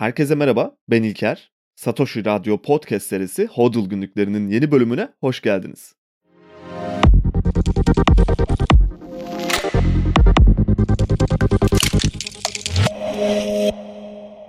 Herkese merhaba, ben İlker. Satoshi Radyo Podcast serisi HODL günlüklerinin yeni bölümüne hoş geldiniz.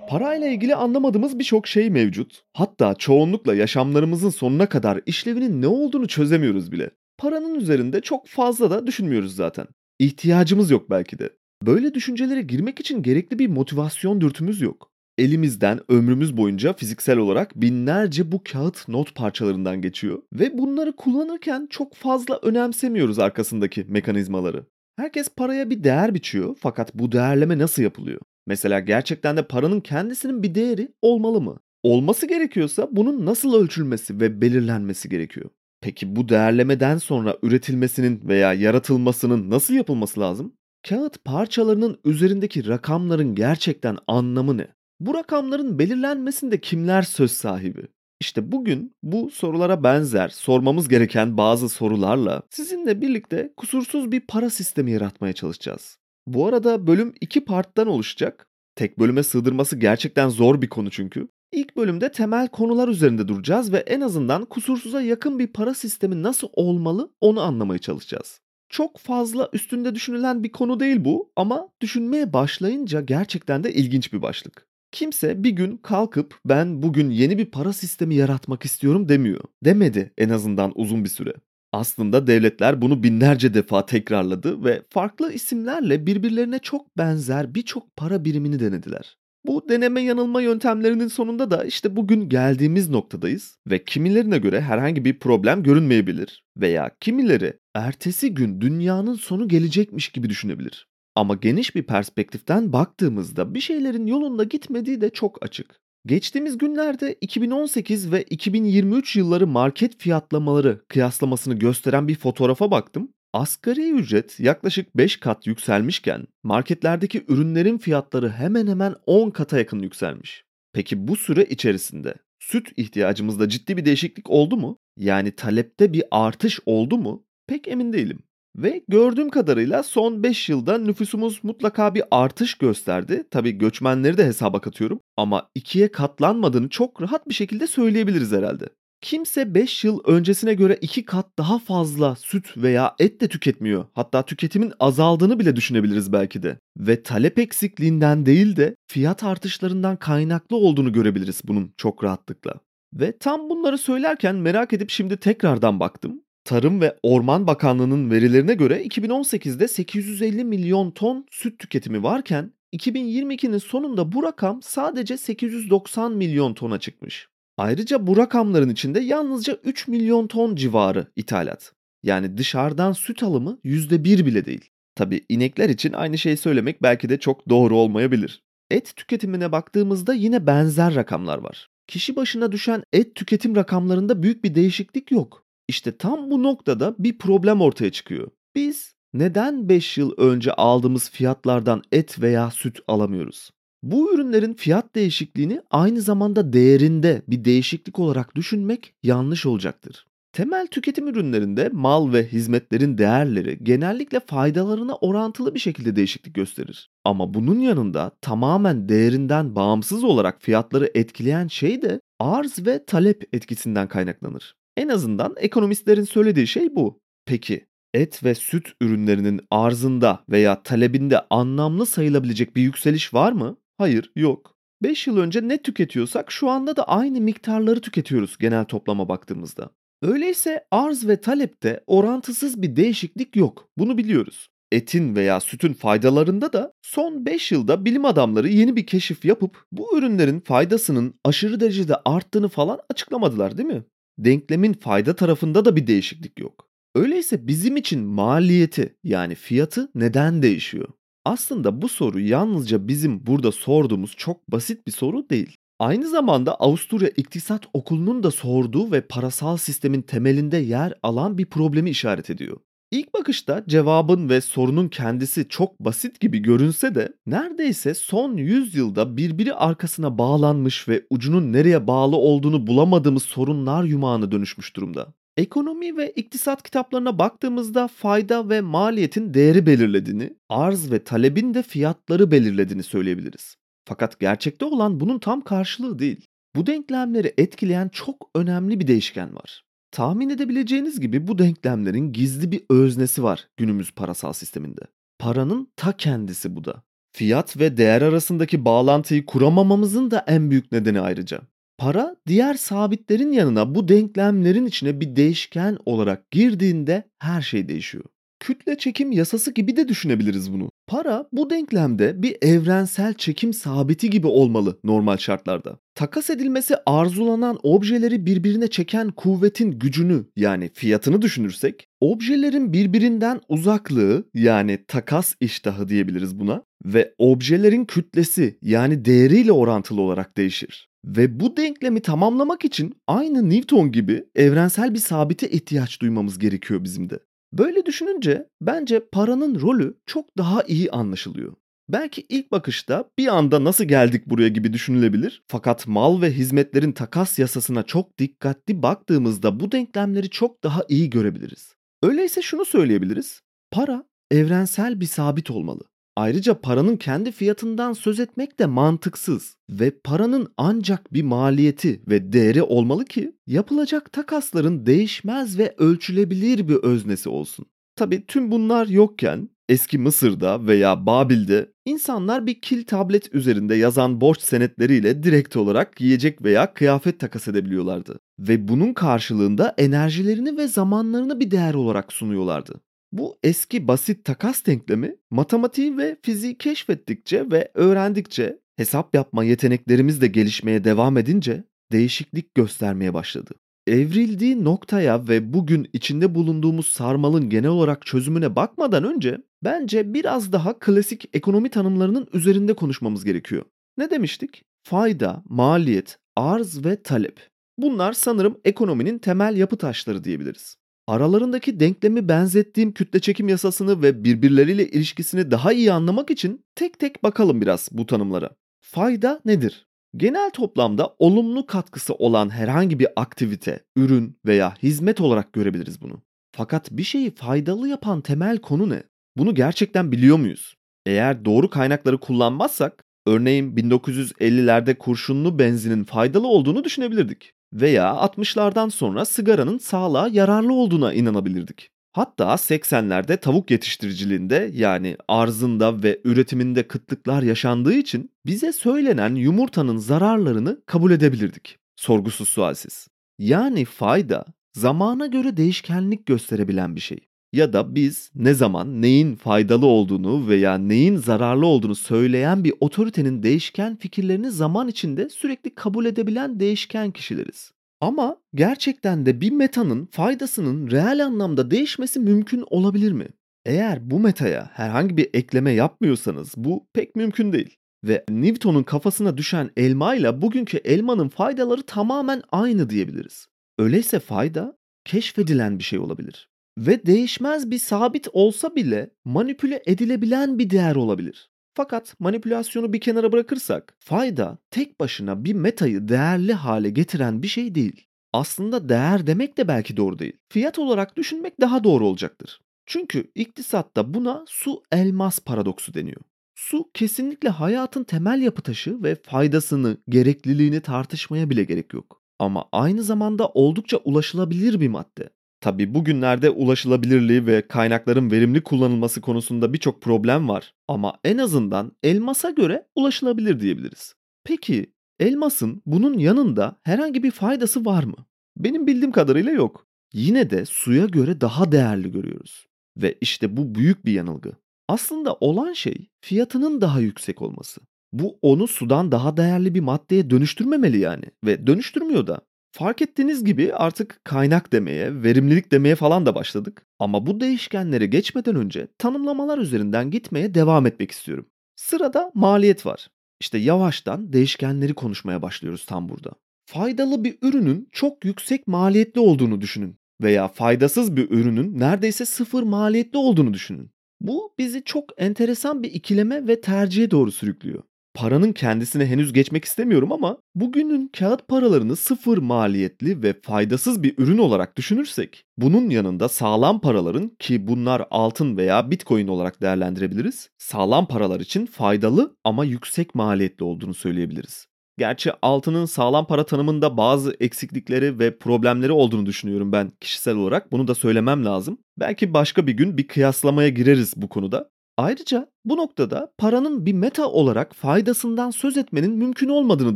Parayla ilgili anlamadığımız birçok şey mevcut. Hatta çoğunlukla yaşamlarımızın sonuna kadar işlevinin ne olduğunu çözemiyoruz bile. Paranın üzerinde çok fazla da düşünmüyoruz zaten. İhtiyacımız yok belki de. Böyle düşüncelere girmek için gerekli bir motivasyon dürtümüz yok. Elimizden ömrümüz boyunca fiziksel olarak binlerce bu kağıt not parçalarından geçiyor ve bunları kullanırken çok fazla önemsemiyoruz arkasındaki mekanizmaları. Herkes paraya bir değer biçiyor, fakat bu değerleme nasıl yapılıyor? Mesela gerçekten de paranın kendisinin bir değeri olmalı mı? Olması gerekiyorsa bunun nasıl ölçülmesi ve belirlenmesi gerekiyor? Peki bu değerlemeden sonra üretilmesinin veya yaratılmasının nasıl yapılması lazım? Kağıt parçalarının üzerindeki rakamların gerçekten anlamı ne? Bu rakamların belirlenmesinde kimler söz sahibi? İşte bugün bu sorulara benzer sormamız gereken bazı sorularla sizinle birlikte kusursuz bir para sistemi yaratmaya çalışacağız. Bu arada bölüm 2 parttan oluşacak. Tek bölüme sığdırması gerçekten zor bir konu çünkü. İlk bölümde temel konular üzerinde duracağız ve en azından kusursuza yakın bir para sistemi nasıl olmalı onu anlamaya çalışacağız. Çok fazla üstünde düşünülen bir konu değil bu ama düşünmeye başlayınca gerçekten de ilginç bir başlık. Kimse bir gün kalkıp ben bugün yeni bir para sistemi yaratmak istiyorum demiyor. Demedi en azından uzun bir süre. Aslında devletler bunu binlerce defa tekrarladı ve farklı isimlerle birbirlerine çok benzer birçok para birimini denediler. Bu deneme yanılma yöntemlerinin sonunda da işte bugün geldiğimiz noktadayız ve kimilerine göre herhangi bir problem görünmeyebilir veya kimileri ertesi gün dünyanın sonu gelecekmiş gibi düşünebilir. Ama geniş bir perspektiften baktığımızda bir şeylerin yolunda gitmediği de çok açık. Geçtiğimiz günlerde 2018 ve 2023 yılları market fiyatlamaları kıyaslamasını gösteren bir fotoğrafa baktım. Asgari ücret yaklaşık 5 kat yükselmişken marketlerdeki ürünlerin fiyatları hemen hemen 10 kata yakın yükselmiş. Peki bu süre içerisinde süt ihtiyacımızda ciddi bir değişiklik oldu mu? Yani talepte bir artış oldu mu? Pek emin değilim. Ve gördüğüm kadarıyla son 5 yılda nüfusumuz mutlaka bir artış gösterdi. Tabii göçmenleri de hesaba katıyorum ama 2'ye katlanmadığını çok rahat bir şekilde söyleyebiliriz herhalde. Kimse 5 yıl öncesine göre 2 kat daha fazla süt veya et de tüketmiyor. Hatta tüketimin azaldığını bile düşünebiliriz belki de. Ve talep eksikliğinden değil de fiyat artışlarından kaynaklı olduğunu görebiliriz bunun çok rahatlıkla. Ve tam bunları söylerken merak edip şimdi tekrardan baktım. Tarım ve Orman Bakanlığı'nın verilerine göre 2018'de 850 milyon ton süt tüketimi varken 2022'nin sonunda bu rakam sadece 890 milyon tona çıkmış. Ayrıca bu rakamların içinde yalnızca 3 milyon ton civarı ithalat. Yani dışarıdan süt alımı %1 bile değil. Tabii inekler için aynı şeyi söylemek belki de çok doğru olmayabilir. Et tüketimine baktığımızda yine benzer rakamlar var. Kişi başına düşen et tüketim rakamlarında büyük bir değişiklik yok. İşte tam bu noktada bir problem ortaya çıkıyor. Biz neden 5 yıl önce aldığımız fiyatlardan et veya süt alamıyoruz? Bu ürünlerin fiyat değişikliğini aynı zamanda değerinde bir değişiklik olarak düşünmek yanlış olacaktır. Temel tüketim ürünlerinde mal ve hizmetlerin değerleri genellikle faydalarına orantılı bir şekilde değişiklik gösterir. Ama bunun yanında tamamen değerinden bağımsız olarak fiyatları etkileyen şey de arz ve talep etkisinden kaynaklanır. En azından ekonomistlerin söylediği şey bu. Peki et ve süt ürünlerinin arzında veya talebinde anlamlı sayılabilecek bir yükseliş var mı? Hayır, yok. 5 yıl önce ne tüketiyorsak şu anda da aynı miktarları tüketiyoruz genel toplama baktığımızda. Öyleyse arz ve talepte orantısız bir değişiklik yok. Bunu biliyoruz. Etin veya sütün faydalarında da son 5 yılda bilim adamları yeni bir keşif yapıp bu ürünlerin faydasının aşırı derecede arttığını falan açıklamadılar, değil mi? Denklemin fayda tarafında da bir değişiklik yok. Öyleyse bizim için maliyeti yani fiyatı neden değişiyor? Aslında bu soru yalnızca bizim burada sorduğumuz çok basit bir soru değil. Aynı zamanda Avusturya İktisat Okulu'nun da sorduğu ve parasal sistemin temelinde yer alan bir problemi işaret ediyor. İlk bakışta cevabın ve sorunun kendisi çok basit gibi görünse de neredeyse son 100 yılda birbiri arkasına bağlanmış ve ucunun nereye bağlı olduğunu bulamadığımız sorunlar yumağına dönüşmüş durumda. Ekonomi ve iktisat kitaplarına baktığımızda fayda ve maliyetin değeri belirlediğini, arz ve talebin de fiyatları belirlediğini söyleyebiliriz. Fakat gerçekte olan bunun tam karşılığı değil. Bu denklemleri etkileyen çok önemli bir değişken var. Tahmin edebileceğiniz gibi bu denklemlerin gizli bir öznesi var günümüz parasal sisteminde. Paranın ta kendisi bu da. Fiyat ve değer arasındaki bağlantıyı kuramamamızın da en büyük nedeni ayrıca. Para diğer sabitlerin yanına bu denklemlerin içine bir değişken olarak girdiğinde her şey değişiyor. Kütle çekim yasası gibi de düşünebiliriz bunu. Para bu denklemde bir evrensel çekim sabiti gibi olmalı normal şartlarda. Takas edilmesi arzulanan objeleri birbirine çeken kuvvetin gücünü yani fiyatını düşünürsek, objelerin birbirinden uzaklığı yani takas iştahı diyebiliriz buna ve objelerin kütlesi yani değeriyle orantılı olarak değişir. Ve bu denklemi tamamlamak için aynı Newton gibi evrensel bir sabite ihtiyaç duymamız gerekiyor bizim de. Böyle düşününce bence paranın rolü çok daha iyi anlaşılıyor. Belki ilk bakışta bir anda nasıl geldik buraya gibi düşünülebilir. Fakat mal ve hizmetlerin takas yasasına çok dikkatli baktığımızda bu denklemleri çok daha iyi görebiliriz. Öyleyse şunu söyleyebiliriz. Para evrensel bir sabit olmalı. Ayrıca paranın kendi fiyatından söz etmek de mantıksız ve paranın ancak bir maliyeti ve değeri olmalı ki yapılacak takasların değişmez ve ölçülebilir bir öznesi olsun. Tabii tüm bunlar yokken eski Mısır'da veya Babil'de insanlar bir kil tablet üzerinde yazan borç senetleriyle direkt olarak yiyecek veya kıyafet takas edebiliyorlardı ve bunun karşılığında enerjilerini ve zamanlarını bir değer olarak sunuyorlardı. Bu eski basit takas denklemi matematiği ve fiziği keşfettikçe ve öğrendikçe hesap yapma yeteneklerimiz de gelişmeye devam edince değişiklik göstermeye başladı. Evrildiği noktaya ve bugün içinde bulunduğumuz sarmalın genel olarak çözümüne bakmadan önce bence biraz daha klasik ekonomi tanımlarının üzerinde konuşmamız gerekiyor. Ne demiştik? Fayda, maliyet, arz ve talep. Bunlar sanırım ekonominin temel yapı taşları diyebiliriz. Aralarındaki denklemi benzettiğim kütle çekim yasasını ve birbirleriyle ilişkisini daha iyi anlamak için tek tek bakalım biraz bu tanımlara. Fayda nedir? Genel toplamda olumlu katkısı olan herhangi bir aktivite, ürün veya hizmet olarak görebiliriz bunu. Fakat bir şeyi faydalı yapan temel konu ne? Bunu gerçekten biliyor muyuz? Eğer doğru kaynakları kullanmazsak, örneğin 1950'lerde kurşunlu benzinin faydalı olduğunu düşünebilirdik. Veya 60'lardan sonra sigaranın sağlığa yararlı olduğuna inanabilirdik. Hatta 80'lerde tavuk yetiştiriciliğinde yani arzında ve üretiminde kıtlıklar yaşandığı için bize söylenen yumurtanın zararlarını kabul edebilirdik. Sorgusuz sualsiz. Yani fayda zamana göre değişkenlik gösterebilen bir şey. Ya da biz ne zaman neyin faydalı olduğunu veya neyin zararlı olduğunu söyleyen bir otoritenin değişken fikirlerini zaman içinde sürekli kabul edebilen değişken kişileriz. Ama gerçekten de bir metanın faydasının reel anlamda değişmesi mümkün olabilir mi? Eğer bu metaya herhangi bir ekleme yapmıyorsanız bu pek mümkün değil. Ve Newton'un kafasına düşen elmayla bugünkü elmanın faydaları tamamen aynı diyebiliriz. Öyleyse fayda keşfedilen bir şey olabilir. Ve değişmez bir sabit olsa bile manipüle edilebilen bir değer olabilir. Fakat manipülasyonu bir kenara bırakırsak fayda tek başına bir metayı değerli hale getiren bir şey değil. Aslında değer demek de belki doğru değil. Fiyat olarak düşünmek daha doğru olacaktır. Çünkü iktisatta buna su elmas paradoksu deniyor. Su kesinlikle hayatın temel yapı taşı ve faydasını, gerekliliğini tartışmaya bile gerek yok. Ama aynı zamanda oldukça ulaşılabilir bir madde. Tabii bugünlerde ulaşılabilirliği ve kaynakların verimli kullanılması konusunda birçok problem var ama en azından elmasa göre ulaşılabilir diyebiliriz. Peki elmasın bunun yanında herhangi bir faydası var mı? Benim bildiğim kadarıyla yok. Yine de suya göre daha değerli görüyoruz. Ve işte bu büyük bir yanılgı. Aslında olan şey fiyatının daha yüksek olması. Bu onu sudan daha değerli bir maddeye dönüştürmemeli yani ve dönüştürmüyor da. Fark ettiğiniz gibi artık kaynak demeye, verimlilik demeye falan da başladık. Ama bu değişkenlere geçmeden önce tanımlamalar üzerinden gitmeye devam etmek istiyorum. Sırada maliyet var. İşte yavaştan değişkenleri konuşmaya başlıyoruz tam burada. Faydalı bir ürünün çok yüksek maliyetli olduğunu düşünün. Veya faydasız bir ürünün neredeyse sıfır maliyetli olduğunu düşünün. Bu bizi çok enteresan bir ikileme ve tercihe doğru sürüklüyor. paranın kendisine henüz geçmek istemiyorum ama bugünün kağıt paralarını sıfır maliyetli ve faydasız bir ürün olarak düşünürsek, bunun yanında sağlam paraların, ki bunlar altın veya Bitcoin olarak değerlendirebiliriz, sağlam paralar için faydalı ama yüksek maliyetli olduğunu söyleyebiliriz. Gerçi altının sağlam para tanımında bazı eksiklikleri ve problemleri olduğunu düşünüyorum ben kişisel olarak. Bunu da söylemem lazım. Belki başka bir gün bir kıyaslamaya gireriz bu konuda. Ayrıca bu noktada paranın bir meta olarak faydasından söz etmenin mümkün olmadığını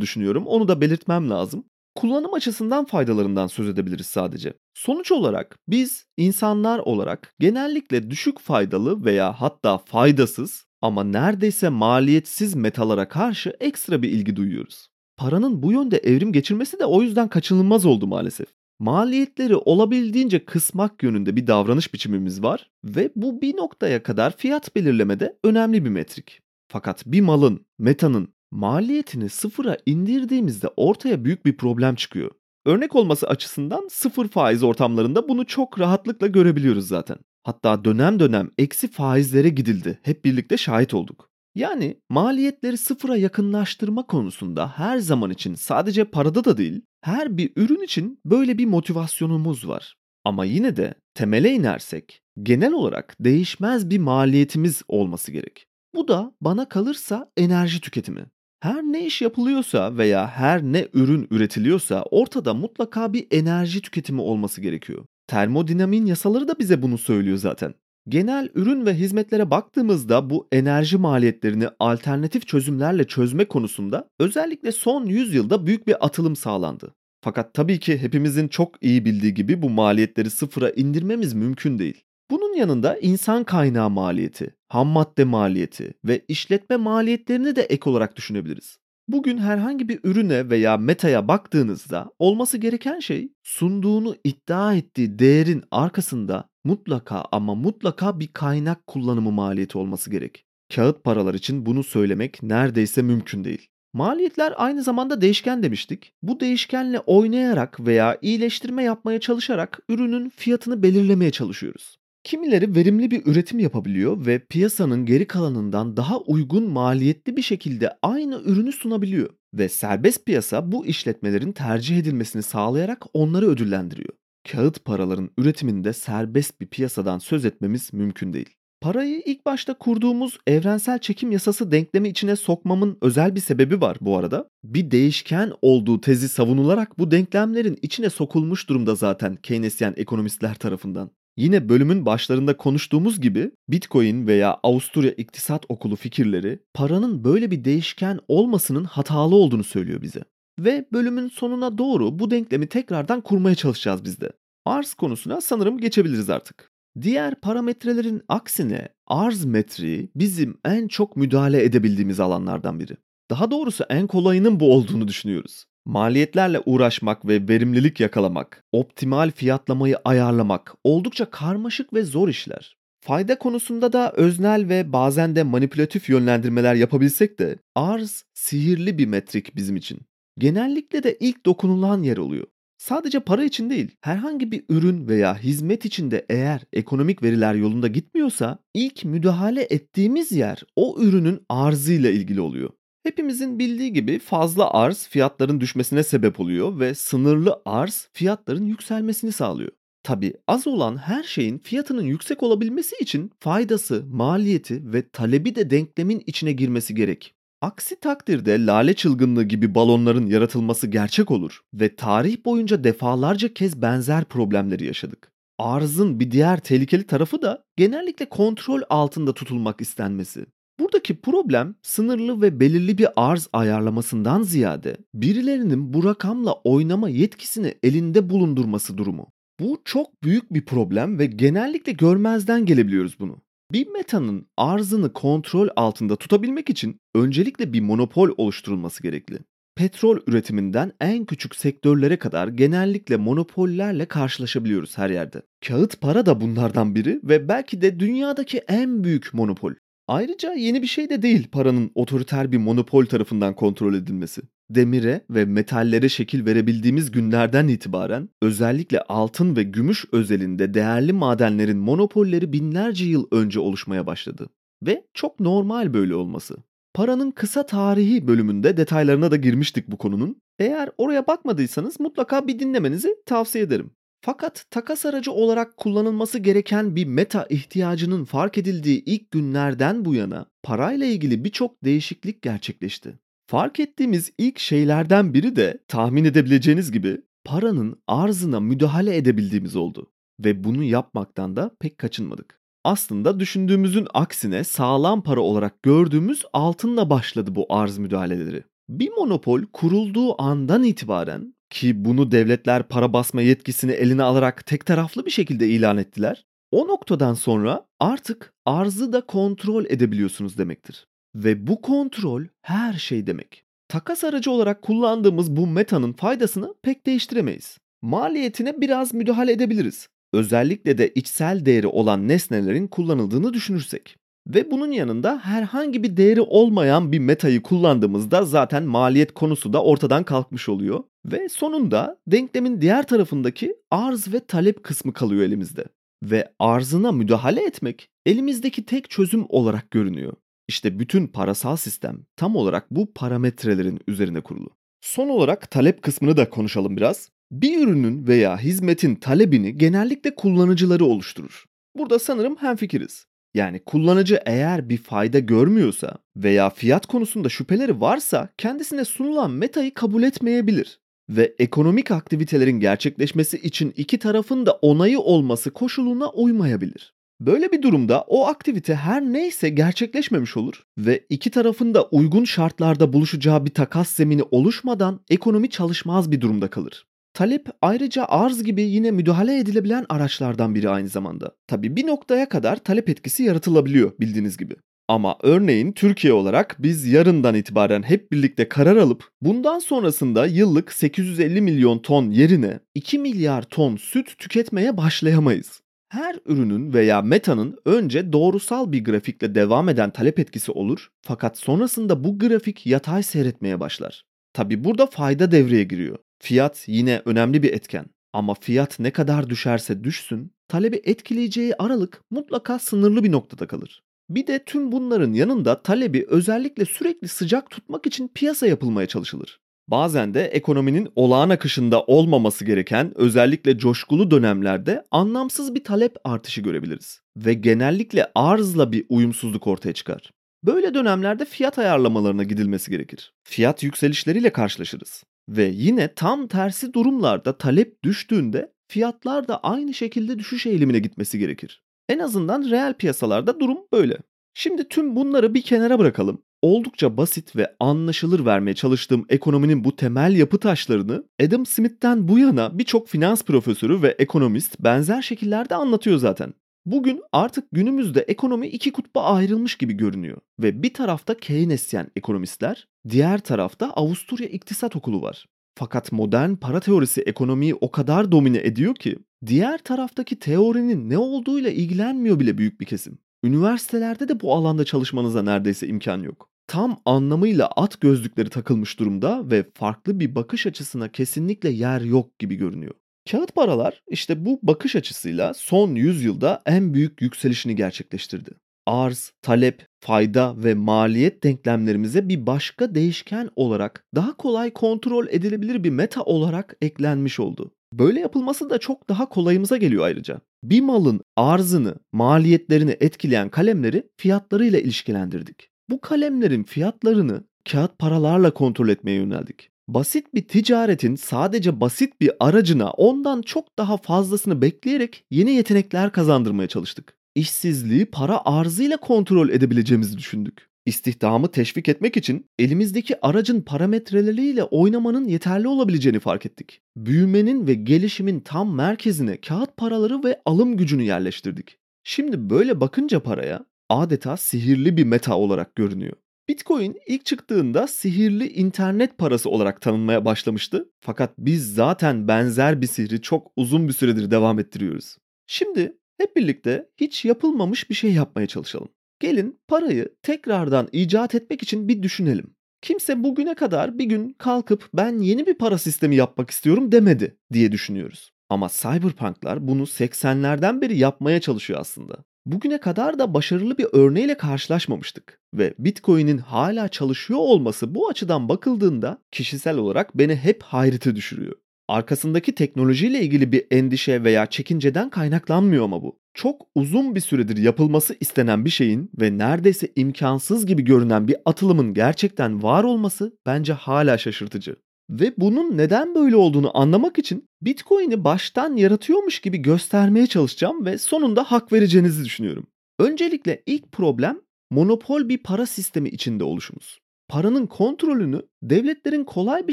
düşünüyorum. Onu da belirtmem lazım. Kullanım açısından faydalarından söz edebiliriz sadece. Sonuç olarak biz insanlar olarak genellikle düşük faydalı veya hatta faydasız ama neredeyse maliyetsiz metalara karşı ekstra bir ilgi duyuyoruz. Paranın bu yönde evrim geçirmesi de o yüzden kaçınılmaz oldu maalesef. Maliyetleri olabildiğince kısmak yönünde bir davranış biçimimiz var ve bu bir noktaya kadar fiyat belirlemede önemli bir metrik. Fakat bir malın, metanın maliyetini sıfıra indirdiğimizde ortaya büyük bir problem çıkıyor. Örnek olması açısından 0% ortamlarında bunu çok rahatlıkla görebiliyoruz zaten. Hatta dönem dönem eksi faizlere gidildi. Hep birlikte şahit olduk. Yani maliyetleri sıfıra yakınlaştırma konusunda her zaman için, sadece parada da değil, her bir ürün için böyle bir motivasyonumuz var. Ama yine de temele inersek genel olarak değişmez bir maliyetimiz olması gerek. Bu da bana kalırsa enerji tüketimi. Her ne iş yapılıyorsa veya her ne ürün üretiliyorsa ortada mutlaka bir enerji tüketimi olması gerekiyor. Termodinamiğin yasaları da bize bunu söylüyor zaten. Genel ürün ve hizmetlere baktığımızda bu enerji maliyetlerini alternatif çözümlerle çözme konusunda özellikle son 100 yılda büyük bir atılım sağlandı. Fakat tabii ki hepimizin çok iyi bildiği gibi bu maliyetleri sıfıra indirmemiz mümkün değil. Bunun yanında insan kaynağı maliyeti, ham madde maliyeti ve işletme maliyetlerini de ek olarak düşünebiliriz. Bugün herhangi bir ürüne veya metaya baktığınızda olması gereken şey, sunduğunu iddia ettiği değerin arkasında mutlaka ama mutlaka bir kaynak kullanımı maliyeti olması gerek. Kağıt paralar için bunu söylemek neredeyse mümkün değil. Maliyetler aynı zamanda değişken demiştik. Bu değişkenle oynayarak veya iyileştirme yapmaya çalışarak ürünün fiyatını belirlemeye çalışıyoruz. Kimileri verimli bir üretim yapabiliyor ve piyasanın geri kalanından daha uygun maliyetli bir şekilde aynı ürünü sunabiliyor ve serbest piyasa bu işletmelerin tercih edilmesini sağlayarak onları ödüllendiriyor. Kağıt paraların üretiminde serbest bir piyasadan söz etmemiz mümkün değil. Parayı ilk başta kurduğumuz evrensel çekim yasası denklemi içine sokmamın özel bir sebebi var bu arada. Bir değişken olduğu tezi savunularak bu denklemlerin içine sokulmuş durumda zaten Keynesyen ekonomistler tarafından. Yine bölümün başlarında konuştuğumuz gibi Bitcoin veya Avusturya İktisat Okulu fikirleri paranın böyle bir değişken olmasının hatalı olduğunu söylüyor bize. Ve bölümün sonuna doğru bu denklemi tekrardan kurmaya çalışacağız biz de. Arz konusuna sanırım geçebiliriz artık. Diğer parametrelerin aksine arz metriği bizim en çok müdahale edebildiğimiz alanlardan biri. Daha doğrusu en kolayının bu olduğunu düşünüyoruz. Maliyetlerle uğraşmak ve verimlilik yakalamak, optimal fiyatlamayı ayarlamak oldukça karmaşık ve zor işler. Fayda konusunda da öznel ve bazen de manipülatif yönlendirmeler yapabilsek de arz sihirli bir metrik bizim için. Genellikle de ilk dokunulan yer oluyor. Sadece para için değil, herhangi bir ürün veya hizmet için de eğer ekonomik veriler yolunda gitmiyorsa ilk müdahale ettiğimiz yer o ürünün arzıyla ilgili oluyor. Hepimizin bildiği gibi fazla arz fiyatların düşmesine sebep oluyor ve sınırlı arz fiyatların yükselmesini sağlıyor. Tabii az olan her şeyin fiyatının yüksek olabilmesi için faydası, maliyeti ve talebi de denklemin içine girmesi gerek. Aksi takdirde lale çılgınlığı gibi balonların yaratılması gerçek olur ve tarih boyunca defalarca kez benzer problemleri yaşadık. Arzın bir diğer tehlikeli tarafı da genellikle kontrol altında tutulmak istenmesi. Buradaki problem sınırlı ve belirli bir arz ayarlamasından ziyade birilerinin bu rakamla oynama yetkisini elinde bulundurması durumu. Bu çok büyük bir problem ve genellikle görmezden gelebiliyoruz bunu. Bir metanın arzını kontrol altında tutabilmek için öncelikle bir monopol oluşturulması gerekli. Petrol üretiminden en küçük sektörlere kadar genellikle monopollerle karşılaşabiliyoruz her yerde. Kağıt para da bunlardan biri ve belki de dünyadaki en büyük monopol. Ayrıca yeni bir şey de değil paranın otoriter bir monopol tarafından kontrol edilmesi. Demire ve metallere şekil verebildiğimiz günlerden itibaren özellikle altın ve gümüş özelinde değerli madenlerin monopolleri binlerce yıl önce oluşmaya başladı. Ve çok normal böyle olması. Paranın kısa tarihi bölümünde detaylarına da girmiştik bu konunun. Eğer oraya bakmadıysanız mutlaka bir dinlemenizi tavsiye ederim. Fakat takas aracı olarak kullanılması gereken bir meta ihtiyacının fark edildiği ilk günlerden bu yana parayla ilgili birçok değişiklik gerçekleşti. Fark ettiğimiz ilk şeylerden biri de tahmin edebileceğiniz gibi paranın arzına müdahale edebildiğimiz oldu. Ve bunu yapmaktan da pek kaçınmadık. Aslında düşündüğümüzün aksine sağlam para olarak gördüğümüz altınla başladı bu arz müdahaleleri. Bir monopol kurulduğu andan itibaren ki bunu devletler para basma yetkisini eline alarak tek taraflı bir şekilde ilan ettiler, o noktadan sonra artık arzı da kontrol edebiliyorsunuz demektir. Ve bu kontrol her şey demek. Takas aracı olarak kullandığımız bu metanın faydasını pek değiştiremeyiz. Maliyetine biraz müdahale edebiliriz. Özellikle de içsel değeri olan nesnelerin kullanıldığını düşünürsek. Ve bunun yanında herhangi bir değeri olmayan bir metayı kullandığımızda zaten maliyet konusu da ortadan kalkmış oluyor. Ve sonunda denklemin diğer tarafındaki arz ve talep kısmı kalıyor elimizde. Ve arzına müdahale etmek elimizdeki tek çözüm olarak görünüyor. İşte bütün parasal sistem tam olarak bu parametrelerin üzerine kurulu. Son olarak talep kısmını da konuşalım biraz. Bir ürünün veya hizmetin talebini genellikle kullanıcıları oluşturur. Burada sanırım hemfikiriz. Yani kullanıcı eğer bir fayda görmüyorsa veya fiyat konusunda şüpheleri varsa kendisine sunulan metayı kabul etmeyebilir. Ve ekonomik aktivitelerin gerçekleşmesi için iki tarafın da onayı olması koşuluna uymayabilir. Böyle bir durumda o aktivite her neyse gerçekleşmemiş olur ve iki tarafın da uygun şartlarda buluşacağı bir takas zemini oluşmadan ekonomi çalışmaz bir durumda kalır. Talep ayrıca arz gibi yine müdahale edilebilen araçlardan biri aynı zamanda. Tabii bir noktaya kadar talep etkisi yaratılabiliyor bildiğiniz gibi. Ama örneğin Türkiye olarak biz yarından itibaren hep birlikte karar alıp bundan sonrasında yıllık 850 milyon ton yerine 2 milyar ton süt tüketmeye başlayamayız. Her ürünün veya metanın önce doğrusal bir grafikle devam eden talep etkisi olur fakat sonrasında bu grafik yatay seyretmeye başlar. Tabii burada fayda devreye giriyor. Fiyat yine önemli bir etken ama fiyat ne kadar düşerse düşsün talebi etkileyeceği aralık mutlaka sınırlı bir noktada kalır. Bir de tüm bunların yanında talebi özellikle sürekli sıcak tutmak için piyasa yapılmaya çalışılır. Bazen de ekonominin olağan akışında olmaması gereken özellikle coşkulu dönemlerde anlamsız bir talep artışı görebiliriz ve genellikle arzla bir uyumsuzluk ortaya çıkar. Böyle dönemlerde fiyat ayarlamalarına gidilmesi gerekir. Fiyat yükselişleriyle karşılaşırız. Ve yine tam tersi durumlarda talep düştüğünde fiyatlar da aynı şekilde düşüş eğilimine gitmesi gerekir. En azından reel piyasalarda durum böyle. Şimdi tüm bunları bir kenara bırakalım. Oldukça basit ve anlaşılır vermeye çalıştığım ekonominin bu temel yapı taşlarını Adam Smith'ten bu yana birçok finans profesörü ve ekonomist benzer şekillerde anlatıyor zaten. Bugün artık günümüzde ekonomi iki kutba ayrılmış gibi görünüyor ve bir tarafta Keynesyen ekonomistler, diğer tarafta Avusturya İktisat Okulu var. Fakat modern para teorisi ekonomiyi o kadar domine ediyor ki diğer taraftaki teorinin ne olduğuyla ilgilenmiyor bile büyük bir kesim. Üniversitelerde de bu alanda çalışmanıza neredeyse imkan yok. Tam anlamıyla at gözlükleri takılmış durumda ve farklı bir bakış açısına kesinlikle yer yok gibi görünüyor. Kağıt paralar işte bu bakış açısıyla son 100 yılda en büyük yükselişini gerçekleştirdi. Arz, talep, fayda ve maliyet denklemlerimize bir başka değişken olarak daha kolay kontrol edilebilir bir meta olarak eklenmiş oldu. Böyle yapılması da çok daha kolayımıza geliyor ayrıca. Bir malın arzını, maliyetlerini etkileyen kalemleri fiyatlarıyla ilişkilendirdik. Bu kalemlerin fiyatlarını kağıt paralarla kontrol etmeye yöneldik. Basit bir ticaretin sadece basit bir aracına ondan çok daha fazlasını bekleyerek yeni yetenekler kazandırmaya çalıştık. İşsizliği para arzıyla kontrol edebileceğimizi düşündük. İstihdamı teşvik etmek için elimizdeki aracın parametreleriyle oynamanın yeterli olabileceğini fark ettik. Büyümenin ve gelişimin tam merkezine kağıt paraları ve alım gücünü yerleştirdik. Şimdi böyle bakınca paraya adeta sihirli bir meta olarak görünüyor. Bitcoin ilk çıktığında sihirli internet parası olarak tanınmaya başlamıştı. Fakat biz zaten benzer bir sihri çok uzun bir süredir devam ettiriyoruz. Şimdi hep birlikte hiç yapılmamış bir şey yapmaya çalışalım. Gelin parayı tekrardan icat etmek için bir düşünelim. Kimse bugüne kadar bir gün kalkıp ben yeni bir para sistemi yapmak istiyorum demedi diye düşünüyoruz. Ama cyberpunklar bunu 80'lerden beri yapmaya çalışıyor aslında. Bugüne kadar da başarılı bir örneğiyle karşılaşmamıştık ve Bitcoin'in hala çalışıyor olması bu açıdan bakıldığında kişisel olarak beni hep hayrete düşürüyor. Arkasındaki teknolojiyle ilgili bir endişe veya çekinceden kaynaklanmıyor ama bu. Çok uzun bir süredir yapılması istenen bir şeyin ve neredeyse imkansız gibi görünen bir atılımın gerçekten var olması bence hala şaşırtıcı. Ve bunun neden böyle olduğunu anlamak için Bitcoin'i baştan yaratıyormuş gibi göstermeye çalışacağım ve sonunda hak vereceğinizi düşünüyorum. Öncelikle ilk problem monopol bir para sistemi içinde oluşumuz. Paranın kontrolünü devletlerin kolay bir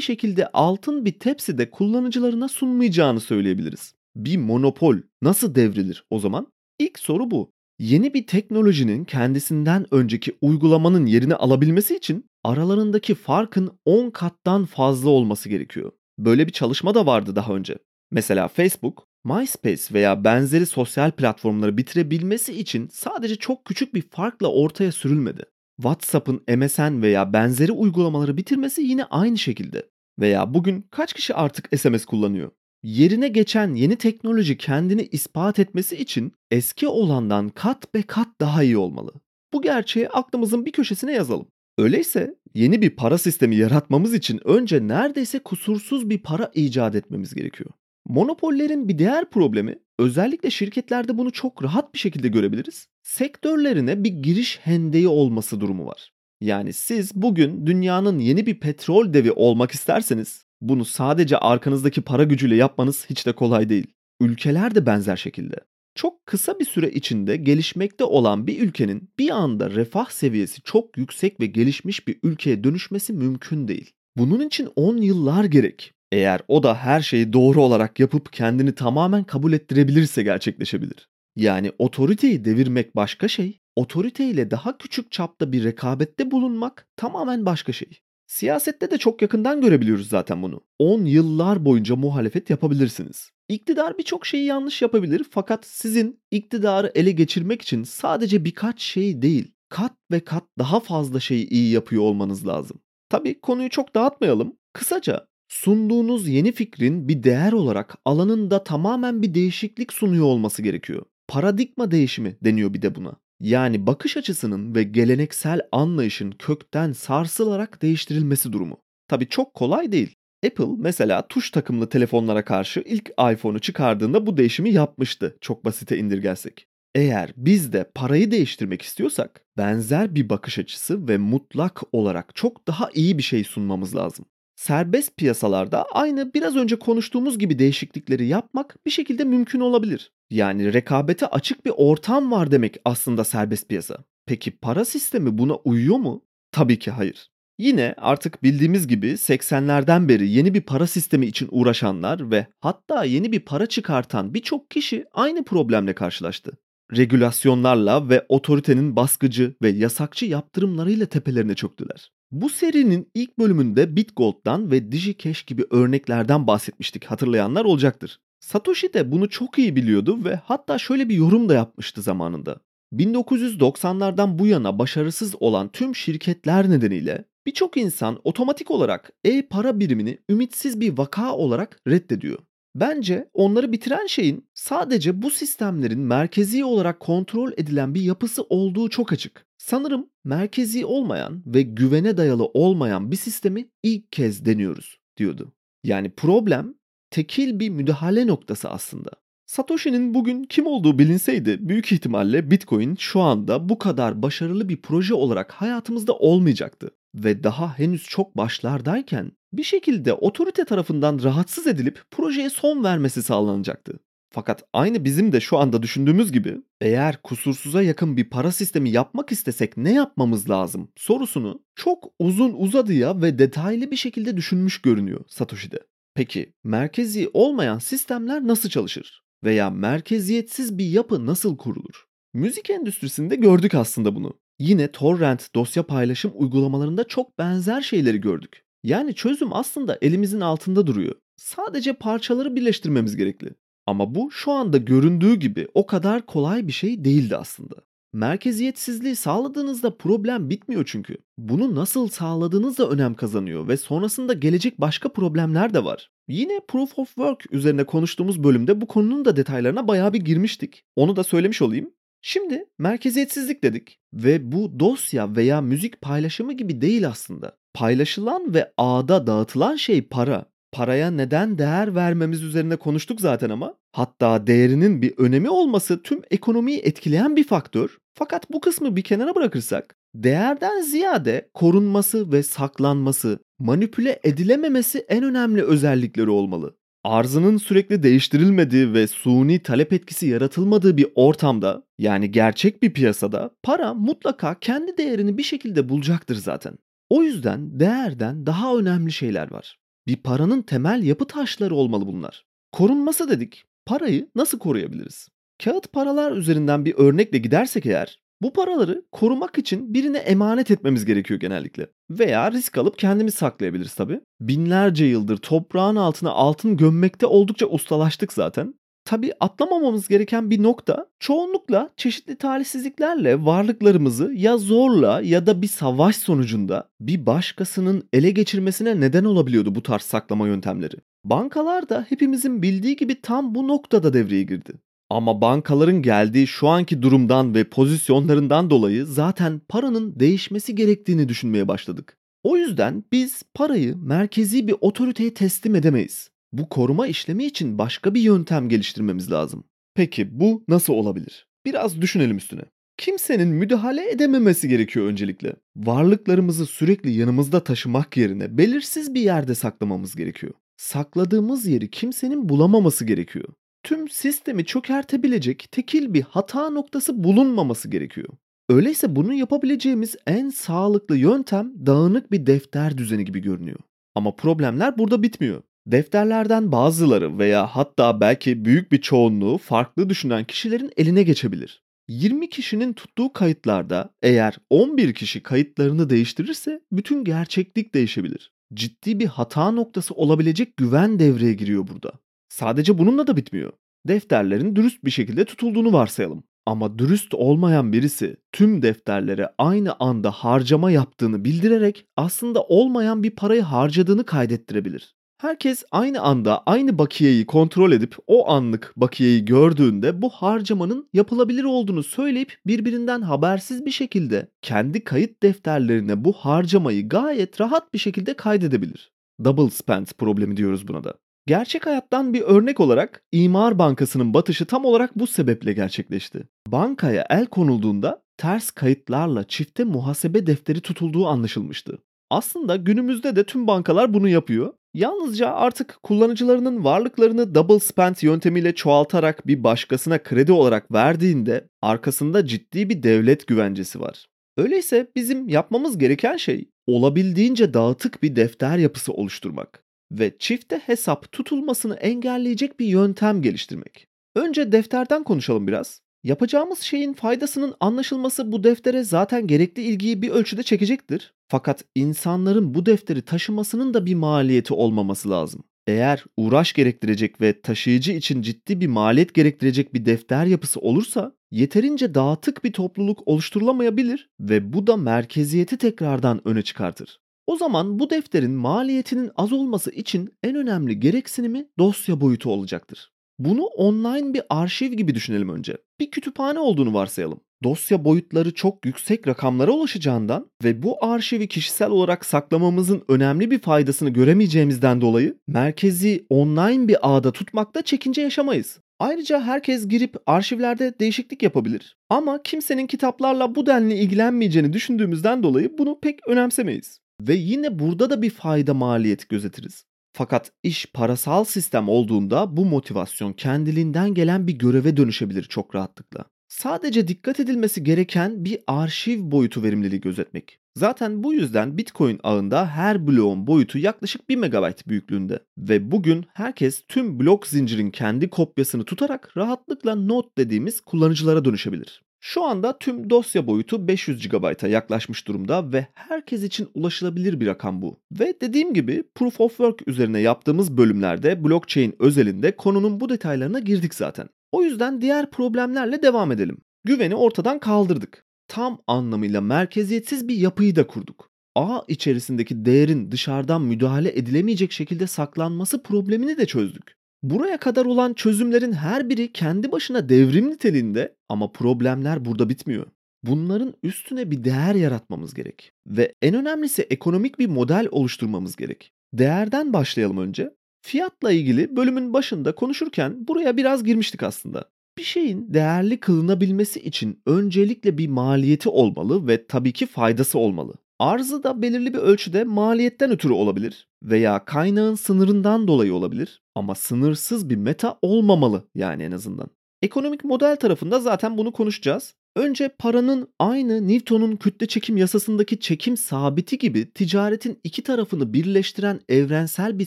şekilde altın bir tepside kullanıcılarına sunmayacağını söyleyebiliriz. Bir monopol nasıl devrilir o zaman? İlk soru bu. Yeni bir teknolojinin kendisinden önceki uygulamanın yerini alabilmesi için aralarındaki farkın 10 kattan fazla olması gerekiyor. Böyle bir çalışma da vardı daha önce. Mesela Facebook, MySpace veya benzeri sosyal platformları bitirebilmesi için sadece çok küçük bir farkla ortaya sürülmedi. WhatsApp'ın MSN veya benzeri uygulamaları bitirmesi yine aynı şekilde. Veya bugün kaç kişi artık SMS kullanıyor? Yerine geçen yeni teknoloji kendini ispat etmesi için eski olandan kat be kat daha iyi olmalı. Bu gerçeği aklımızın bir köşesine yazalım. Öyleyse yeni bir para sistemi yaratmamız için önce neredeyse kusursuz bir para icat etmemiz gerekiyor. Monopollerin bir diğer problemi, özellikle şirketlerde bunu çok rahat bir şekilde görebiliriz, sektörlerine bir giriş hendeği olması durumu var. Yani siz bugün dünyanın yeni bir petrol devi olmak isterseniz, bunu sadece arkanızdaki para gücüyle yapmanız hiç de kolay değil. Ülkeler de benzer şekilde. Çok kısa bir süre içinde gelişmekte olan bir ülkenin bir anda refah seviyesi çok yüksek ve gelişmiş bir ülkeye dönüşmesi mümkün değil. Bunun için 10 yıllar gerek. Eğer o da her şeyi doğru olarak yapıp kendini tamamen kabul ettirebilirse gerçekleşebilir. Yani otoriteyi devirmek başka şey, otoriteyle daha küçük çapta bir rekabette bulunmak tamamen başka şey. Siyasette de çok yakından görebiliyoruz zaten bunu. 10 yıllar boyunca muhalefet yapabilirsiniz. İktidar birçok şeyi yanlış yapabilir fakat sizin iktidarı ele geçirmek için sadece birkaç şey değil, kat ve kat daha fazla şeyi iyi yapıyor olmanız lazım. Tabii konuyu çok dağıtmayalım. Kısaca sunduğunuz yeni fikrin bir değer olarak alanında tamamen bir değişiklik sunuyor olması gerekiyor. Paradigma değişimi deniyor bir de buna. Yani bakış açısının ve geleneksel anlayışın kökten sarsılarak değiştirilmesi durumu. Tabii çok kolay değil. Apple mesela tuş takımlı telefonlara karşı ilk iPhone'u çıkardığında bu değişimi yapmıştı, çok basite indirgersek. Eğer biz de parayı değiştirmek istiyorsak, benzer bir bakış açısı ve mutlak olarak çok daha iyi bir şey sunmamız lazım. Serbest piyasalarda aynı biraz önce konuştuğumuz gibi değişiklikleri yapmak bir şekilde mümkün olabilir. Yani rekabete açık bir ortam var demek aslında serbest piyasa. Peki para sistemi buna uyuyor mu? Tabii ki hayır. Yine artık bildiğimiz gibi 80'lerden beri yeni bir para sistemi için uğraşanlar ve hatta yeni bir para çıkartan birçok kişi aynı problemle karşılaştı. Regülasyonlarla ve otoritenin baskıcı ve yasakçı yaptırımlarıyla tepelerine çöktüler. Bu serinin ilk bölümünde BitGold'dan ve DigiCash gibi örneklerden bahsetmiştik, hatırlayanlar olacaktır. Satoshi de bunu çok iyi biliyordu ve hatta şöyle bir yorum da yapmıştı zamanında. 1990'lardan bu yana başarısız olan tüm şirketler nedeniyle birçok insan otomatik olarak e-para birimini ümitsiz bir vaka olarak reddediyor. Bence onları bitiren şeyin sadece bu sistemlerin merkezi olarak kontrol edilen bir yapısı olduğu çok açık. Sanırım merkezi olmayan ve güvene dayalı olmayan bir sistemi ilk kez deniyoruz diyordu. Yani problem tekil bir müdahale noktası aslında. Satoshi'nin bugün kim olduğu bilinseydi büyük ihtimalle Bitcoin şu anda bu kadar başarılı bir proje olarak hayatımızda olmayacaktı. Ve daha henüz çok başlardayken bir şekilde otorite tarafından rahatsız edilip projeye son vermesi sağlanacaktı. Fakat aynı bizim de şu anda düşündüğümüz gibi eğer kusursuza yakın bir para sistemi yapmak istesek ne yapmamız lazım sorusunu çok uzun uzadıya ve detaylı bir şekilde düşünmüş görünüyor Satoshi'de. Peki merkezi olmayan sistemler nasıl çalışır? Veya merkeziyetsiz bir yapı nasıl kurulur? Müzik endüstrisinde gördük aslında bunu. Yine torrent dosya paylaşım uygulamalarında çok benzer şeyleri gördük. Yani çözüm aslında elimizin altında duruyor. Sadece parçaları birleştirmemiz gerekli. Ama bu şu anda göründüğü gibi o kadar kolay bir şey değildi aslında. Merkeziyetsizliği sağladığınızda problem bitmiyor çünkü. Bunu nasıl sağladığınız da önem kazanıyor ve sonrasında gelecek başka problemler de var. Yine Proof of Work üzerine konuştuğumuz bölümde bu konunun da detaylarına bayağı bir girmiştik. Onu da söylemiş olayım. Şimdi merkeziyetsizlik dedik ve bu dosya veya müzik paylaşımı gibi değil aslında. Paylaşılan ve ağda dağıtılan şey para. Paraya neden değer vermemiz üzerine konuştuk zaten ama hatta değerinin bir önemi olması tüm ekonomiyi etkileyen bir faktör. Fakat bu kısmı bir kenara bırakırsak değerden ziyade korunması ve saklanması, manipüle edilememesi en önemli özellikleri olmalı. Arzının sürekli değiştirilmediği ve suni talep etkisi yaratılmadığı bir ortamda, yani gerçek bir piyasada para mutlaka kendi değerini bir şekilde bulacaktır zaten. O yüzden değerden daha önemli şeyler var. Bir paranın temel yapı taşları olmalı bunlar. Korunması dedik. Parayı nasıl koruyabiliriz? Kağıt paralar üzerinden bir örnekle gidersek eğer, bu paraları korumak için birine emanet etmemiz gerekiyor genellikle. Veya risk alıp kendimiz saklayabiliriz tabii. Binlerce yıldır toprağın altına altın gömmekte oldukça ustalaştık zaten. Tabii atlamamamız gereken bir nokta, çoğunlukla çeşitli talihsizliklerle varlıklarımızı ya zorla ya da bir savaş sonucunda bir başkasının ele geçirmesine neden olabiliyordu bu tarz saklama yöntemleri. Bankalar da hepimizin bildiği gibi tam bu noktada devreye girdi. Ama bankaların geldiği şu anki durumdan ve pozisyonlarından dolayı zaten paranın değişmesi gerektiğini düşünmeye başladık. O yüzden biz parayı merkezi bir otoriteye teslim edemeyiz. Bu koruma işlemi için başka bir yöntem geliştirmemiz lazım. Peki bu nasıl olabilir? Biraz düşünelim üstüne. Kimsenin müdahale edememesi gerekiyor öncelikle. Varlıklarımızı sürekli yanımızda taşımak yerine belirsiz bir yerde saklamamız gerekiyor. Sakladığımız yeri kimsenin bulamaması gerekiyor. Tüm sistemi çökertebilecek tekil bir hata noktası bulunmaması gerekiyor. Öyleyse bunu yapabileceğimiz en sağlıklı yöntem dağınık bir defter düzeni gibi görünüyor. Ama problemler burada bitmiyor. Defterlerden bazıları veya hatta belki büyük bir çoğunluğu farklı düşünen kişilerin eline geçebilir. 20 kişinin tuttuğu kayıtlarda eğer 11 kişi kayıtlarını değiştirirse bütün gerçeklik değişebilir. Ciddi bir hata noktası olabilecek güven devreye giriyor burada. Sadece bununla da bitmiyor. Defterlerin dürüst bir şekilde tutulduğunu varsayalım. Ama dürüst olmayan birisi tüm defterlere aynı anda harcama yaptığını bildirerek aslında olmayan bir parayı harcadığını kaydettirebilir. Herkes aynı anda aynı bakiyeyi kontrol edip o anlık bakiyeyi gördüğünde bu harcamanın yapılabilir olduğunu söyleyip birbirinden habersiz bir şekilde kendi kayıt defterlerine bu harcamayı gayet rahat bir şekilde kaydedebilir. Double spend problemi diyoruz buna da. Gerçek hayattan bir örnek olarak İmar Bankası'nın batışı tam olarak bu sebeple gerçekleşti. Bankaya el konulduğunda ters kayıtlarla çifte muhasebe defteri tutulduğu anlaşılmıştı. Aslında günümüzde de tüm bankalar bunu yapıyor. Yalnızca artık kullanıcılarının varlıklarını double spend yöntemiyle çoğaltarak bir başkasına kredi olarak verdiğinde arkasında ciddi bir devlet güvencesi var. Öyleyse bizim yapmamız gereken şey olabildiğince dağıtık bir defter yapısı oluşturmak ve çifte hesap tutulmasını engelleyecek bir yöntem geliştirmek. Önce defterden konuşalım biraz. Yapacağımız şeyin faydasının anlaşılması bu deftere zaten gerekli ilgiyi bir ölçüde çekecektir. Fakat insanların bu defteri taşımasının da bir maliyeti olmaması lazım. Eğer uğraş gerektirecek ve taşıyıcı için ciddi bir maliyet gerektirecek bir defter yapısı olursa yeterince dağıtık bir topluluk oluşturulamayabilir ve bu da merkeziyeti tekrardan öne çıkartır. O zaman bu defterin maliyetinin az olması için en önemli gereksinimi dosya boyutu olacaktır. Bunu online bir arşiv gibi düşünelim önce. Bir kütüphane olduğunu varsayalım. Dosya boyutları çok yüksek rakamlara ulaşacağından ve bu arşivi kişisel olarak saklamamızın önemli bir faydasını göremeyeceğimizden dolayı merkezi online bir ağda tutmakta çekince yaşamayız. Ayrıca herkes girip arşivlerde değişiklik yapabilir. Ama kimsenin kitaplarla bu denli ilgilenmeyeceğini düşündüğümüzden dolayı bunu pek önemsemeyiz. Ve yine burada da bir fayda maliyeti gözetiriz. Fakat iş parasal sistem olduğunda bu motivasyon kendiliğinden gelen bir göreve dönüşebilir çok rahatlıkla. Sadece dikkat edilmesi gereken bir arşiv boyutu verimliliği gözetmek. Zaten bu yüzden Bitcoin ağında her bloğun boyutu yaklaşık 1 MB büyüklüğünde. Ve bugün herkes tüm blok zincirin kendi kopyasını tutarak rahatlıkla node dediğimiz kullanıcılara dönüşebilir. Şu anda tüm dosya boyutu 500 GB'a yaklaşmış durumda ve herkes için ulaşılabilir bir rakam bu. Ve dediğim gibi Proof of Work üzerine yaptığımız bölümlerde blockchain özelinde konunun bu detaylarına girdik zaten. O yüzden diğer problemlerle devam edelim. Güveni ortadan kaldırdık. Tam anlamıyla merkeziyetsiz bir yapıyı da kurduk. Ağ içerisindeki değerin dışarıdan müdahale edilemeyecek şekilde saklanması problemini de çözdük. Buraya kadar olan çözümlerin her biri kendi başına devrim niteliğinde, ama problemler burada bitmiyor. Bunların üstüne bir değer yaratmamız gerek ve en önemlisi ekonomik bir model oluşturmamız gerek. Değerden başlayalım önce. Fiyatla ilgili bölümün başında konuşurken buraya biraz girmiştik aslında. Bir şeyin değerli kılınabilmesi için öncelikle bir maliyeti olmalı ve tabii ki faydası olmalı. Arzı da belirli bir ölçüde maliyetten ötürü olabilir veya kaynağın sınırından dolayı olabilir, ama sınırsız bir meta olmamalı yani en azından. Ekonomik model tarafında zaten bunu konuşacağız. Önce paranın aynı Newton'un kütle çekim yasasındaki çekim sabiti gibi ticaretin iki tarafını birleştiren evrensel bir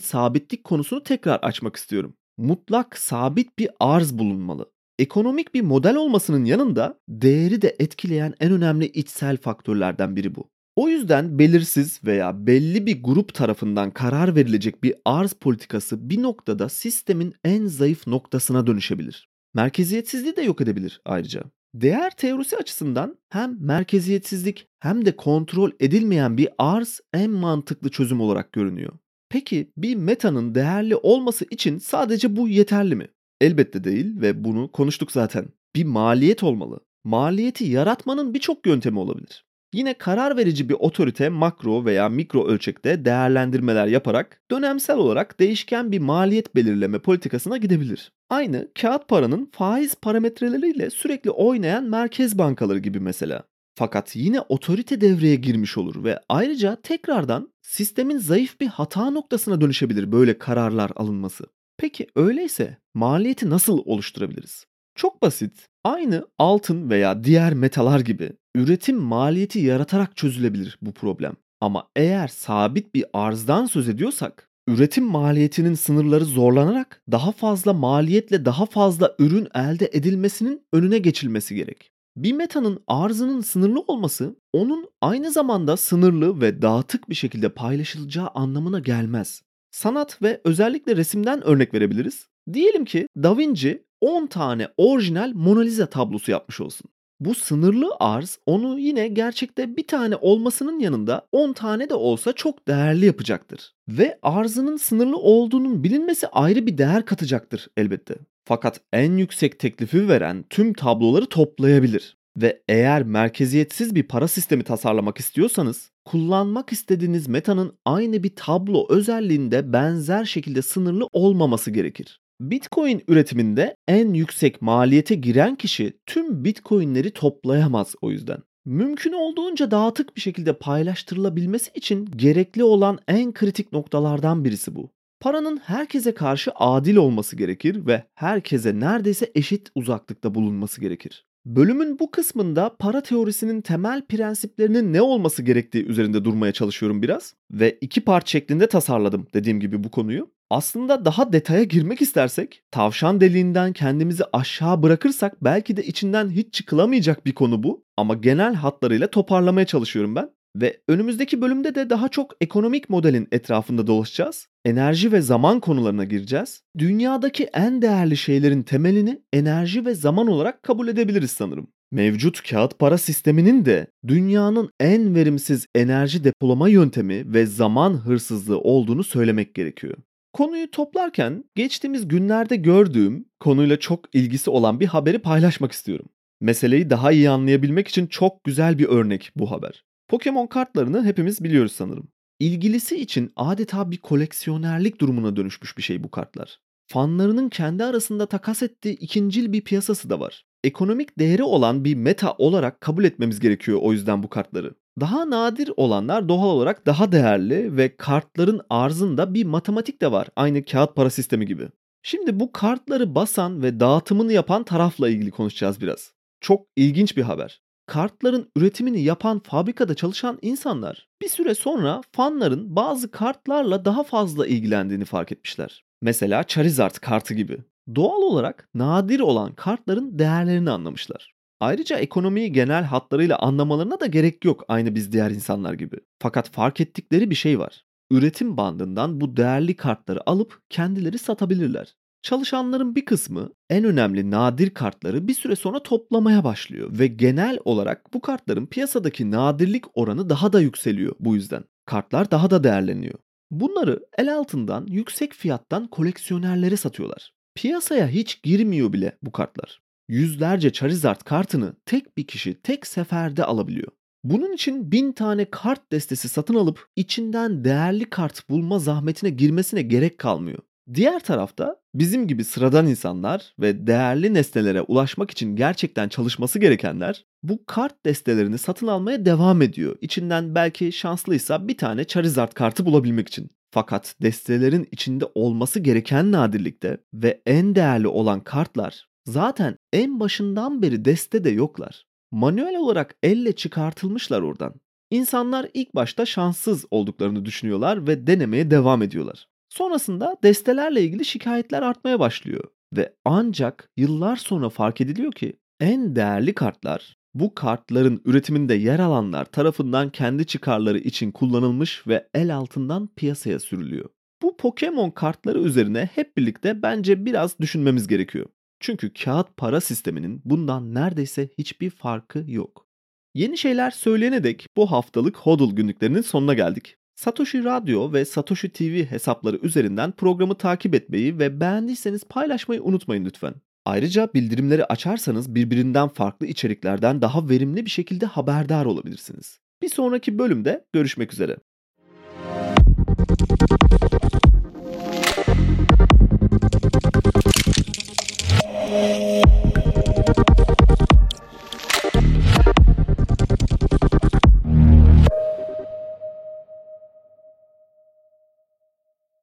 sabitlik konusunu tekrar açmak istiyorum. Mutlak sabit bir arz bulunmalı. Ekonomik bir model olmasının yanında değeri de etkileyen en önemli içsel faktörlerden biri bu. O yüzden belirsiz veya belli bir grup tarafından karar verilecek bir arz politikası bir noktada sistemin en zayıf noktasına dönüşebilir. Merkeziyetsizliği de yok edebilir ayrıca. Değer teorisi açısından hem merkeziyetsizlik hem de kontrol edilmeyen bir arz en mantıklı çözüm olarak görünüyor. Peki bir metanın değerli olması için sadece bu yeterli mi? Elbette değil ve bunu konuştuk zaten. Bir maliyet olmalı. Maliyeti yaratmanın birçok yöntemi olabilir. Yine karar verici bir otorite makro veya mikro ölçekte değerlendirmeler yaparak dönemsel olarak değişken bir maliyet belirleme politikasına gidebilir. Aynı kağıt paranın faiz parametreleriyle sürekli oynayan merkez bankaları gibi mesela. Fakat yine otorite devreye girmiş olur ve ayrıca tekrardan sistemin zayıf bir hata noktasına dönüşebilir böyle kararlar alınması. Peki öyleyse maliyeti nasıl oluşturabiliriz? Çok basit. Aynı altın veya diğer metalar gibi üretim maliyeti yaratarak çözülebilir bu problem. Ama eğer sabit bir arzdan söz ediyorsak, üretim maliyetinin sınırları zorlanarak daha fazla maliyetle daha fazla ürün elde edilmesinin önüne geçilmesi gerek. Bir metanın arzının sınırlı olması, onun aynı zamanda sınırlı ve dağıtık bir şekilde paylaşılacağı anlamına gelmez. Sanat ve özellikle resimden örnek verebiliriz. Diyelim ki Da Vinci 10 tane orijinal Mona Lisa tablosu yapmış olsun. Bu sınırlı arz onu yine gerçekte bir tane olmasının yanında 10 tane de olsa çok değerli yapacaktır. Ve arzının sınırlı olduğunun bilinmesi ayrı bir değer katacaktır elbette. Fakat en yüksek teklifi veren tüm tabloları toplayabilir. Ve eğer merkeziyetsiz bir para sistemi tasarlamak istiyorsanız, kullanmak istediğiniz metanın aynı bir tablo özelliğinde benzer şekilde sınırlı olmaması gerekir. Bitcoin üretiminde en yüksek maliyete giren kişi tüm Bitcoin'leri toplayamaz o yüzden. Mümkün olduğunca dağıtık bir şekilde paylaştırılabilmesi için gerekli olan en kritik noktalardan birisi bu. Paranın herkese karşı adil olması gerekir ve herkese neredeyse eşit uzaklıkta bulunması gerekir. Bölümün bu kısmında para teorisinin temel prensiplerinin ne olması gerektiği üzerinde durmaya çalışıyorum biraz ve iki part şeklinde tasarladım dediğim gibi bu konuyu. Aslında daha detaya girmek istersek, tavşan deliğinden kendimizi aşağı bırakırsak belki de içinden hiç çıkılamayacak bir konu bu, ama genel hatlarıyla toparlamaya çalışıyorum ben. Ve önümüzdeki bölümde de daha çok ekonomik modelin etrafında dolaşacağız. Enerji ve zaman konularına gireceğiz. Dünyadaki en değerli şeylerin temelini enerji ve zaman olarak kabul edebiliriz sanırım. Mevcut kağıt para sisteminin de dünyanın en verimsiz enerji depolama yöntemi ve zaman hırsızlığı olduğunu söylemek gerekiyor. Konuyu toplarken geçtiğimiz günlerde gördüğüm konuyla çok ilgisi olan bir haberi paylaşmak istiyorum. Meseleyi daha iyi anlayabilmek için çok güzel bir örnek bu haber. Pokemon kartlarını hepimiz biliyoruz sanırım. İlgilisi için adeta bir koleksiyonerlik durumuna dönüşmüş bir şey bu kartlar. Fanlarının kendi arasında takas ettiği ikincil bir piyasası da var. Ekonomik değeri olan bir meta olarak kabul etmemiz gerekiyor o yüzden bu kartları. Daha nadir olanlar doğal olarak daha değerli ve kartların arzında bir matematik de var, aynı kağıt para sistemi gibi. Şimdi bu kartları basan ve dağıtımını yapan tarafla ilgili konuşacağız biraz. Çok ilginç bir haber. Kartların üretimini yapan fabrikada çalışan insanlar bir süre sonra fanların bazı kartlarla daha fazla ilgilendiğini fark etmişler. Mesela Charizard kartı gibi. Doğal olarak nadir olan kartların değerlerini anlamışlar. Ayrıca ekonomiyi genel hatlarıyla anlamalarına da gerek yok aynı biz diğer insanlar gibi. Fakat fark ettikleri bir şey var. Üretim bandından bu değerli kartları alıp kendileri satabilirler. Çalışanların bir kısmı en önemli nadir kartları bir süre sonra toplamaya başlıyor ve genel olarak bu kartların piyasadaki nadirlik oranı daha da yükseliyor bu yüzden. Kartlar daha da değerleniyor. Bunları el altından yüksek fiyattan koleksiyonerlere satıyorlar. Piyasaya hiç girmiyor bile bu kartlar. Yüzlerce Charizard kartını tek bir kişi tek seferde alabiliyor. Bunun için 1000 tane kart destesi satın alıp içinden değerli kart bulma zahmetine girmesine gerek kalmıyor. Diğer tarafta bizim gibi sıradan insanlar ve değerli nesnelere ulaşmak için gerçekten çalışması gerekenler bu kart destelerini satın almaya devam ediyor. İçinden belki şanslıysa bir tane Charizard kartı bulabilmek için. Fakat destelerin içinde olması gereken nadirlikte ve en değerli olan kartlar zaten en başından beri destede yoklar. Manuel olarak elle çıkartılmışlar oradan. İnsanlar ilk başta şanssız olduklarını düşünüyorlar ve denemeye devam ediyorlar. Sonrasında destelerle ilgili şikayetler artmaya başlıyor ve ancak yıllar sonra fark ediliyor ki en değerli kartlar bu kartların üretiminde yer alanlar tarafından kendi çıkarları için kullanılmış ve el altından piyasaya sürülüyor. Bu Pokemon kartları üzerine hep birlikte bence biraz düşünmemiz gerekiyor. Çünkü kağıt para sisteminin bundan neredeyse hiçbir farkı yok. Yeni şeyler söyleyene dek bu haftalık HODL günlüklerinin sonuna geldik. Satoshi Radyo ve Satoshi TV hesapları üzerinden programı takip etmeyi ve beğendiyseniz paylaşmayı unutmayın lütfen. Ayrıca bildirimleri açarsanız birbirinden farklı içeriklerden daha verimli bir şekilde haberdar olabilirsiniz. Bir sonraki bölümde görüşmek üzere.